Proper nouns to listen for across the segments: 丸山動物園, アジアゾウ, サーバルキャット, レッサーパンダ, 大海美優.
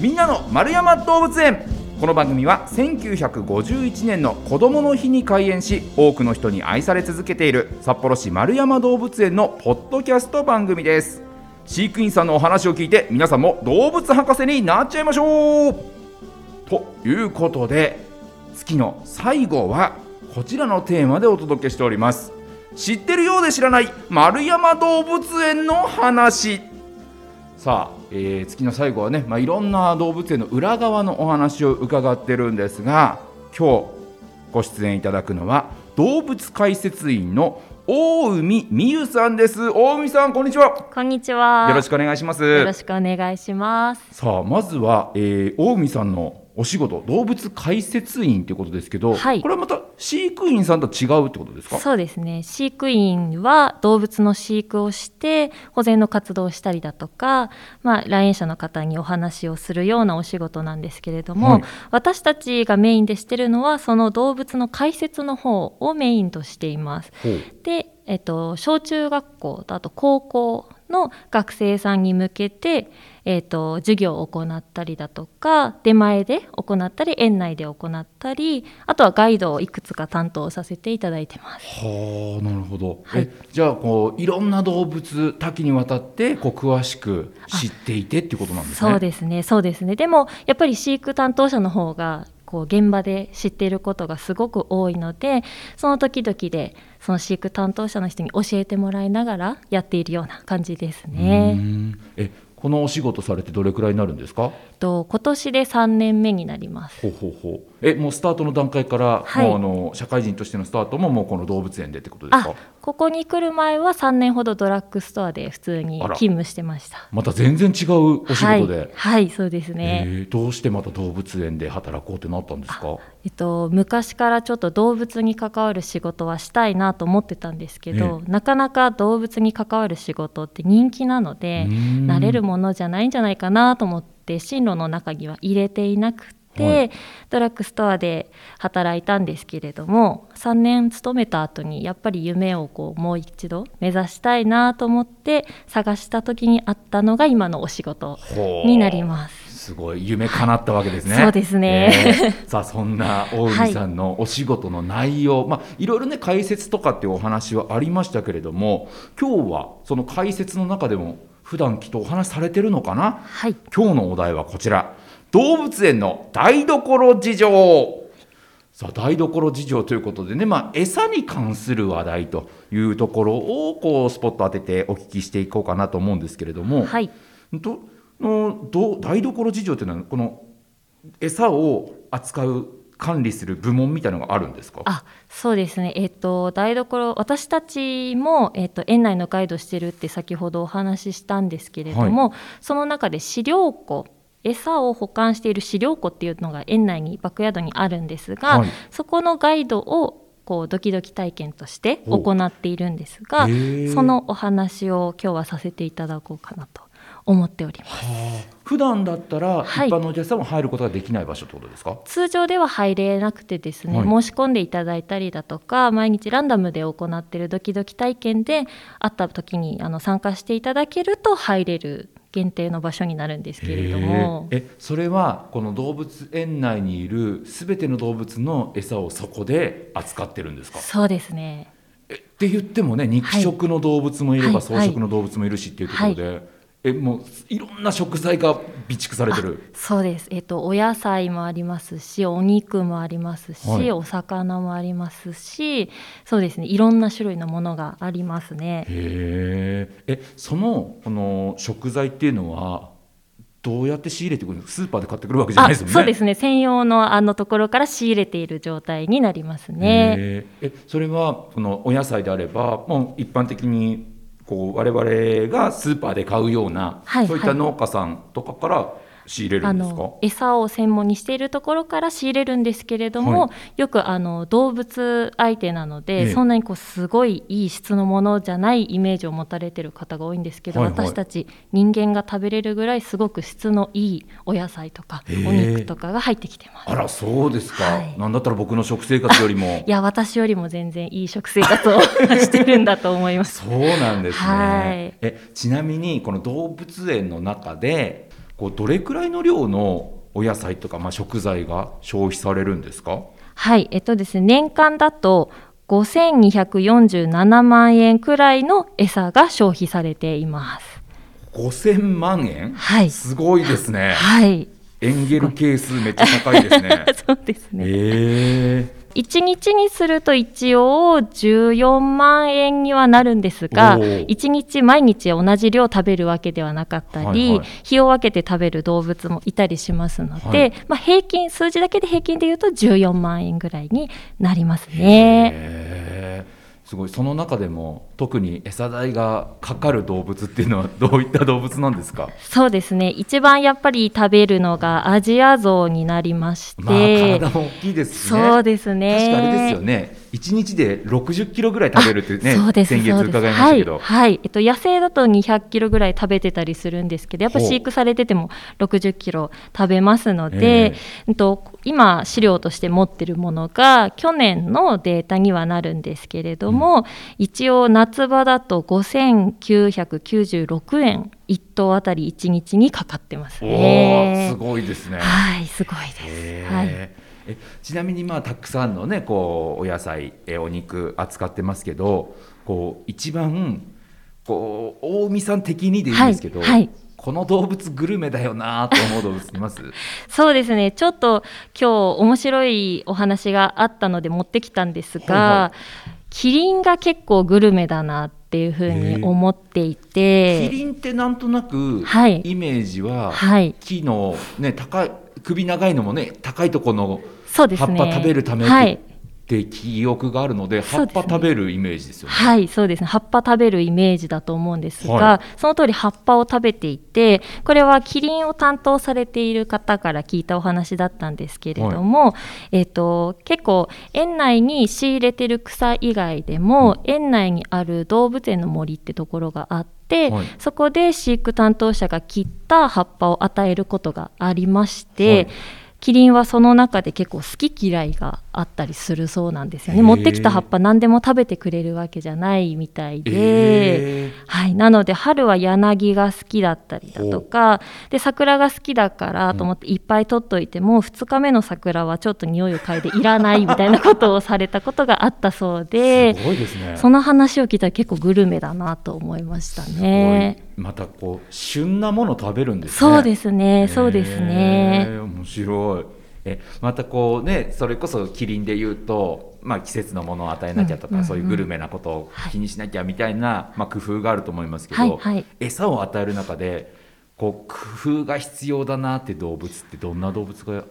みんなの丸山動物園。この番組は1951年のこどもの日に開園し、多くの人に愛され続けている札幌市丸山動物園のポッドキャスト番組です。飼育員さんのお話を聞いて、皆さんも動物博士になっちゃいましょう。ということで、月の最後はこちらのテーマでお届けしております。知ってるようで知らない丸山動物園の話。さあ、月の最後はね、いろんな動物園の裏側のお話を伺ってるんですが、今日ご出演いただくのは動物解説員の大海美優さんです。大海さん、こんにちは。こんにちは。よろしくお願いします。よろしくお願いします。さあ、まずは、大海さんのお仕事、動物解説員ということですけど、はい、これはまた飼育員さんと違うってことですか？そうですね。飼育員は動物の飼育をして保全の活動をしたりだとか、来園者の方にお話をするようなお仕事なんですけれども、はい、私たちがメインでしてるのはその動物の解説の方をメインとしています。で、小中学校とあと高校の学生さんに向けて、授業を行ったりだとか、出前で行ったり園内で行ったり、あとはガイドをいくつか担当させていただいてます。はあ、なるほど、はい。じゃあ、こういろんな動物多岐にわたって詳しく知っていてっていうことなんですね。そうですね。でもやっぱり飼育担当者の方が現場で知っていることがすごく多いので、その時々でその飼育担当者の人に教えてもらいながらやっているような感じですね。このお仕事されてどれくらいになるんですか？今年で3年目になります。もうスタートの段階から、はい、もう社会人としてのスタートももうこの動物園でってことですか？ここに来る前は3年ほどドラッグストアで普通に勤務してました。また全然違うお仕事で。はい、そうですね。どうしてまた動物園で働こうってなったんですか？昔からちょっと動物に関わる仕事はしたいなと思ってたんですけど、なかなか動物に関わる仕事って人気なので慣れるものじゃないんじゃないかなと思って、進路の中には入れていなくて、ドラッグストアで働いたんですけれども、3年勤めた後にやっぱり夢をもう一度目指したいなと思って探した時にあったのが今のお仕事になります。すごい夢叶ったわけですね。そうですね。さあ、そんな大海さんのお仕事の内容、いろいろね、解説とかっていうお話はありましたけれども、今日はその解説の中でも普段きっとお話されてるのかな、はい、今日のお題はこちら、動物園の台所事情。さあ、台所事情ということでね、餌に関する話題というところをスポット当ててお聞きしていこうかなと思うんですけれども、台所事情というのはこの餌を扱う管理する部門みたいなのがあるんですか？そうですね、台所、私たちも、園内のガイドしてるって先ほどお話ししたんですけれども、その中で飼料庫、餌を保管している飼料庫っていうのが園内にバックヤードにあるんですが、そこのガイドをドキドキ体験として行っているんですが、そのお話を今日はさせていただこうかなと思っております。普段だったら一般のお客さんも入ることができない場所ってことですか？通常では入れなくてですね、申し込んでいただいたりだとか、毎日ランダムで行っているドキドキ体験で会った時に参加していただけると入れる限定の場所になるんですけれども、それはこの動物園内にいるすべての動物の餌をそこで扱ってるんですか？そうですね。って言ってもね、肉食の動物もいれば、草食の動物もいるしっていうところで、もういろんな食材が備蓄されてる。そうです、お野菜もありますし、お肉もありますし、お魚もありますし、そうですね、いろんな種類のものがありますね。この食材っていうのはどうやって仕入れてくるんですか？スーパーで買ってくるわけじゃないですよね。そうですね、専用のところから仕入れている状態になりますね。それはこのお野菜であれば、もう一般的に我々がスーパーで買うような、そういった農家さんとかから仕入れるんですか？餌を専門にしているところから仕入れるんですけれども、よく動物相手なので、そんなにすごいいい質のものじゃないイメージを持たれている方が多いんですけど、私たち人間が食べれるぐらいすごく質のいいお野菜とかお肉とかが入ってきてます。あら、そうですか。なんだったら僕の食生活よりもいや、私よりも全然いい食生活をしてるんだと思います。そうなんですね。ちなみにこの動物園の中でこうどれくらいの量のお野菜とか、まあ、食材が消費されるんですか？はい、ですね、年間だと5247万円くらいの餌が消費されています。5000万円、はい、すごいですね、はい、エンゲル係数めっちゃ高いですねそうですね、1日にすると一応14万円にはなるんですが、1日毎日同じ量食べるわけではなかったり、はいはい、日を分けて食べる動物もいたりしますので、はい、まあ、平均数字だけで平均でいうと14万円ぐらいになりますね。へー、すごい。その中でも特に餌代がかかる動物っていうのはどういった動物なんですか？そうですね、一番やっぱり食べるのがアジアゾウになりまして、まあ、体も大きいですね。そうですね、確かあれですよね、1日で60キロぐらい食べるってね、先月伺いましたけど、はいはい、野生だと200キロぐらい食べてたりするんですけど、やっぱ飼育されてても60キロ食べますので、今資料として持ってるものが去年のデータにはなるんですけれども、うん、一応夏場だと5996円1頭あたり1日にかかってますね。おー、すごいですね。はい、すごいです。はい、ちなみに、まあ、たくさんの、ね、こうお野菜、お肉扱ってますけど、こう一番こう大見さん的にでいいんですけど、はいはい、この動物グルメだよなと思う動物いますそうですね、ちょっと今日面白いお話があったので持ってきたんですが、はいはい、キリンが結構グルメだなっていうふうに思っていて、キリンってなんとなく、はい、イメージは、はい、木の、ね、高い首長いのもね、高いところの葉っぱ食べるためって記憶があるので、葉っぱ食べるイメージですよね。はい、そうですね、葉っぱ食べるイメージだと思うんですが、はい、その通り葉っぱを食べていて、これはキリンを担当されている方から聞いたお話だったんですけれども、はい、結構園内に仕入れてる草以外でも、うん、園内にある動物園の森ってところがあって、はい、そこで飼育担当者が切った葉っぱを与えることがありまして、はい、キリンはその中で結構好き嫌いがあったりするそうなんですよね。持ってきた葉っぱ何でも食べてくれるわけじゃないみたいで、はい、なので春は柳が好きだったりだとかで、桜が好きだからと思っていっぱい取っといても、うん、2日目の桜はちょっと匂いを嗅いでいらないみたいなことをされたことがあったそうで、すごいですね。その話を聞いたら結構グルメだなと思いましたね。またこう旬なもの食べるんですね。そうですね、そうですね、面白い。またこうね、それこそキリンでいうと、まあ、季節のものを与えなきゃとか、うんうんうん、そういうグルメなことを気にしなきゃみたいな、はい、まあ、工夫があると思いますけど、はいはい、餌を与える中でこう工夫が必要だなって動物ってどんな動物が？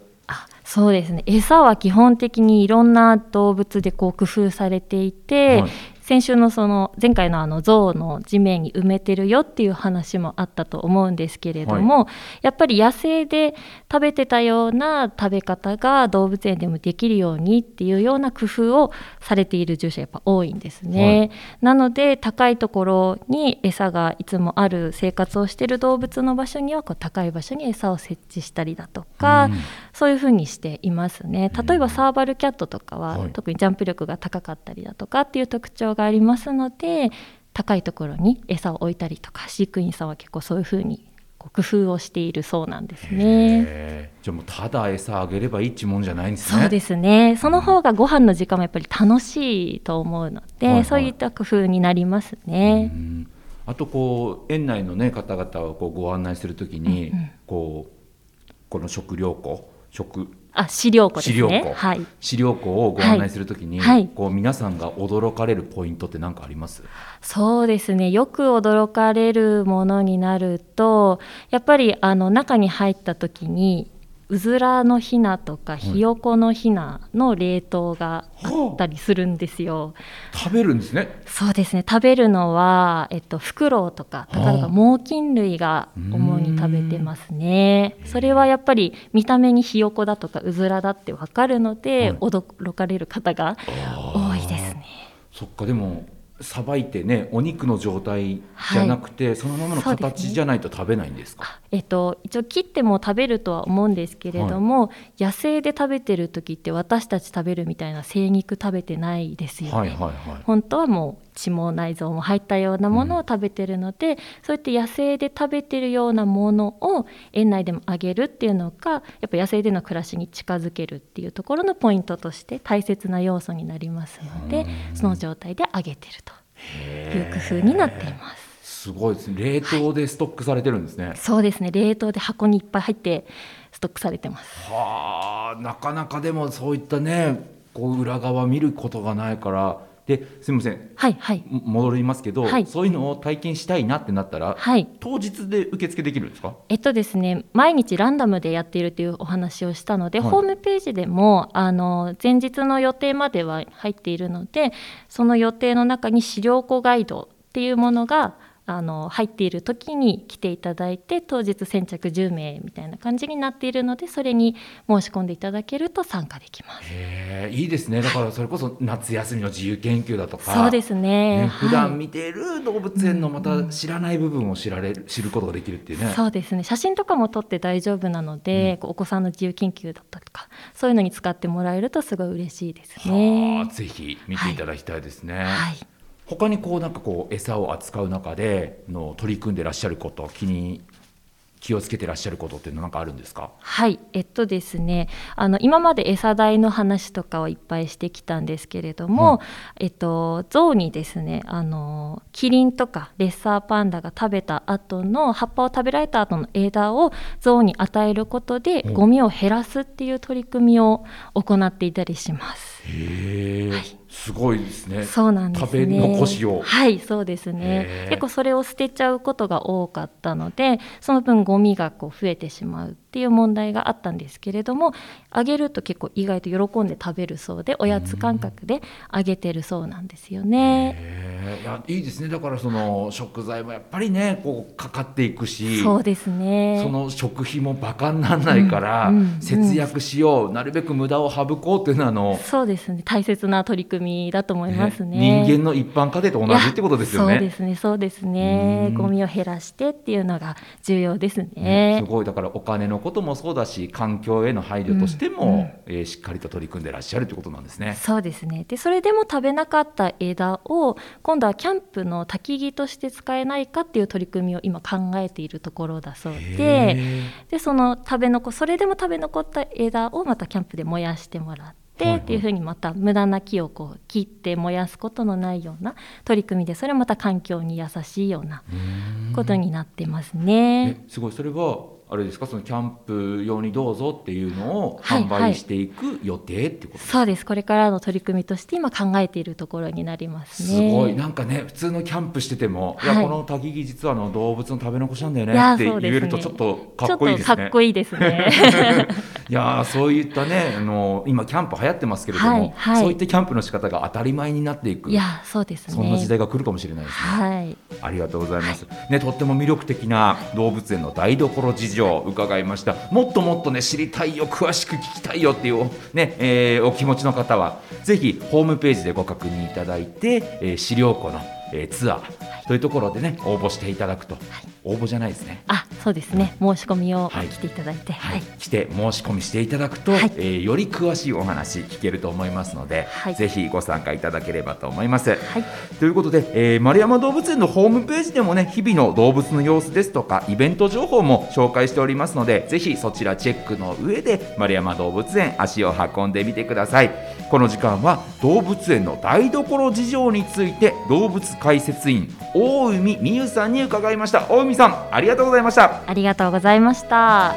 そうですね、餌は基本的にいろんな動物でこう工夫されていて、はい、先週のその前回のゾウの地面に埋めてるよっていう話もあったと思うんですけれども、はい、やっぱり野生で食べてたような食べ方が動物園でもできるようにっていうような工夫をされている獣舎やっぱ多いんですね、はい、なので高いところに餌がいつもある生活をしている動物の場所にはこう高い場所に餌を設置したりだとか、うん、そういうふうにしていますね。例えばサーバルキャットとかは、はい、特にジャンプ力が高かったりだとかっていう特徴がありますので、高いところに餌を置いたりとか、飼育員さんは結構そういうふうに工夫をしているそうなんですね。じゃあもうただ餌あげればいいってもんじゃないんですね。そうですね、その方がご飯の時間もやっぱり楽しいと思うので、はいはい、そういった工夫になりますね。うん、あとこう園内の、ね、方々をこうご案内するときに、うんうん、この食料庫飼料庫ですね、はい、飼料庫をご案内するときに、はい、こう皆さんが驚かれるポイントって何かあります？そうですね、よく驚かれるものになると、やっぱり中に入ったときにうずらのヒナとかひよこのヒナの冷凍があったりするんですよ、はあ、食べるんですね。そうですね、食べるのは、フクロウとか猛禽類が主に食べてますね。それはやっぱり見た目にひよこだとかうずらだって分かるので、はい、驚かれる方が多いですね。そっか、でもさばいてね、お肉の状態じゃなくて、はい、そのままの形じゃないと食べないんですか？そうですね、一応切っても食べるとは思うんですけれども、はい、野生で食べてる時って私たち食べるみたいな生肉食べてないですよね、はいはいはい、本当はもう血も内臓も入ったようなものを食べてるので、そうやって野生で食べてるようなものを園内でもあげるっていうのがやっぱ野生での暮らしに近づけるっていうところのポイントとして大切な要素になりますので、その状態であげてるという工夫になっています。すごいですね。冷凍でストックされてるんですね。はい、そうですね。冷凍で箱にいっぱい入ってストックされてます。はあ、なかなかでもそういったねこう裏側見ることがないから。ですみません、はいはい、戻りますけど、はい、そういうのを体験したいなってなったら、はい、当日で受付できるんですか？ですね、毎日ランダムでやっているというお話をしたので、はい、ホームページでも前日の予定までは入っているので、その予定の中に資料庫ガイドっていうものが入っている時に来ていただいて、当日先着10名みたいな感じになっているので、それに申し込んでいただけると参加できます。いいですね。だからそれこそ夏休みの自由研究だとかそうです ね、普段見ている動物園のまた知らない部分を知ることができるっていうね。そうですね。写真とかも撮って大丈夫なので、お子さんの自由研究だったとかそういうのに使ってもらえるとすごい嬉しいですね。ぜひ見ていただきたいですね。はいはい。他にこうなんかこう餌を扱う中での取り組んでらっしゃること、気をつけてらっしゃることっていうのなんかあるんですか？はい、ですね、今まで餌代の話とかをいっぱいしてきたんですけれども、ゾウにですねキリンとかレッサーパンダが食べた後の葉っぱを食べられた後の枝をゾウに与えることでゴミを減らすっていう取り組みを行っていたりします。へー、はい、すごいですね。そうなんですね。食べ残しを、はい、そうですね。結構それを捨てちゃうことが多かったので、その分ゴミがこう増えてしまうっていう問題があったんですけれども、あげると結構意外と喜んで食べるそうで、おやつ感覚であげてるそうなんですよね。へー、いや、いいですね。だからその食材もやっぱりねこうかかっていくし、そうですね、その食費もバカにならないから、節約しよう、なるべく無駄を省こうっていうのはそうですね、大切な取り組みだと思いますね。人間の一般家庭と同じってことですよね。そうですね、そうですね。ゴミを減らしてっていうのが重要ですね。すごい。だからお金のこともそうだし、環境への配慮としても、しっかりと取り組んでらっしゃるってことなんですね。そうですね。でそれでも食べなかった枝を今度はキャンプの焚き木として使えないかっていう取り組みを今考えているところだそうで、それでも食べ残った枝をまたキャンプで燃やしてもらってっていうふうに、また無駄な木をこう切って燃やすことのないような取り組みで、それはまた環境に優しいようなことになってますね。すごい。それはあれですか、そのキャンプ用にどうぞっていうのを販売していく予定ってことですか？はいはい、そうです。これからの取り組みとして今考えているところになりますね。すごい。なんかね、普通のキャンプしてても、はい、いやこの焚き木実は動物の食べ残しなんだよねって言えるとちょっとかっこいいですね。ちょっとかっこいいですね。いや、そういったね今キャンプ流行ってますけれども、はいはい、そういったキャンプの仕方が当たり前になっていく。いや、そうですね。そんな時代が来るかもしれないですね。はい、ありがとうございます。ね、とっても魅力的な動物園の台所事情伺いました。もっともっとね、知りたいよ、詳しく聞きたいよっていう、お気持ちの方はぜひホームページでご確認いただいて、資料庫の、ツアーというところでね、応募していただくと、応募じゃないですね。あ、そうですね。申し込みを来ていただいて、来て申し込みしていただくと、より詳しいお話聞けると思いますので、ぜひご参加いただければと思います。ということで、丸山動物園のホームページでもね、日々の動物の様子ですとかイベント情報も紹介しておりますので、ぜひそちらチェックの上で丸山動物園足を運んでみてください。この時間は動物園の台所事情について、動物解説員大海美優さんに伺いました。大海さん、ありがとうございました。ありがとうございました。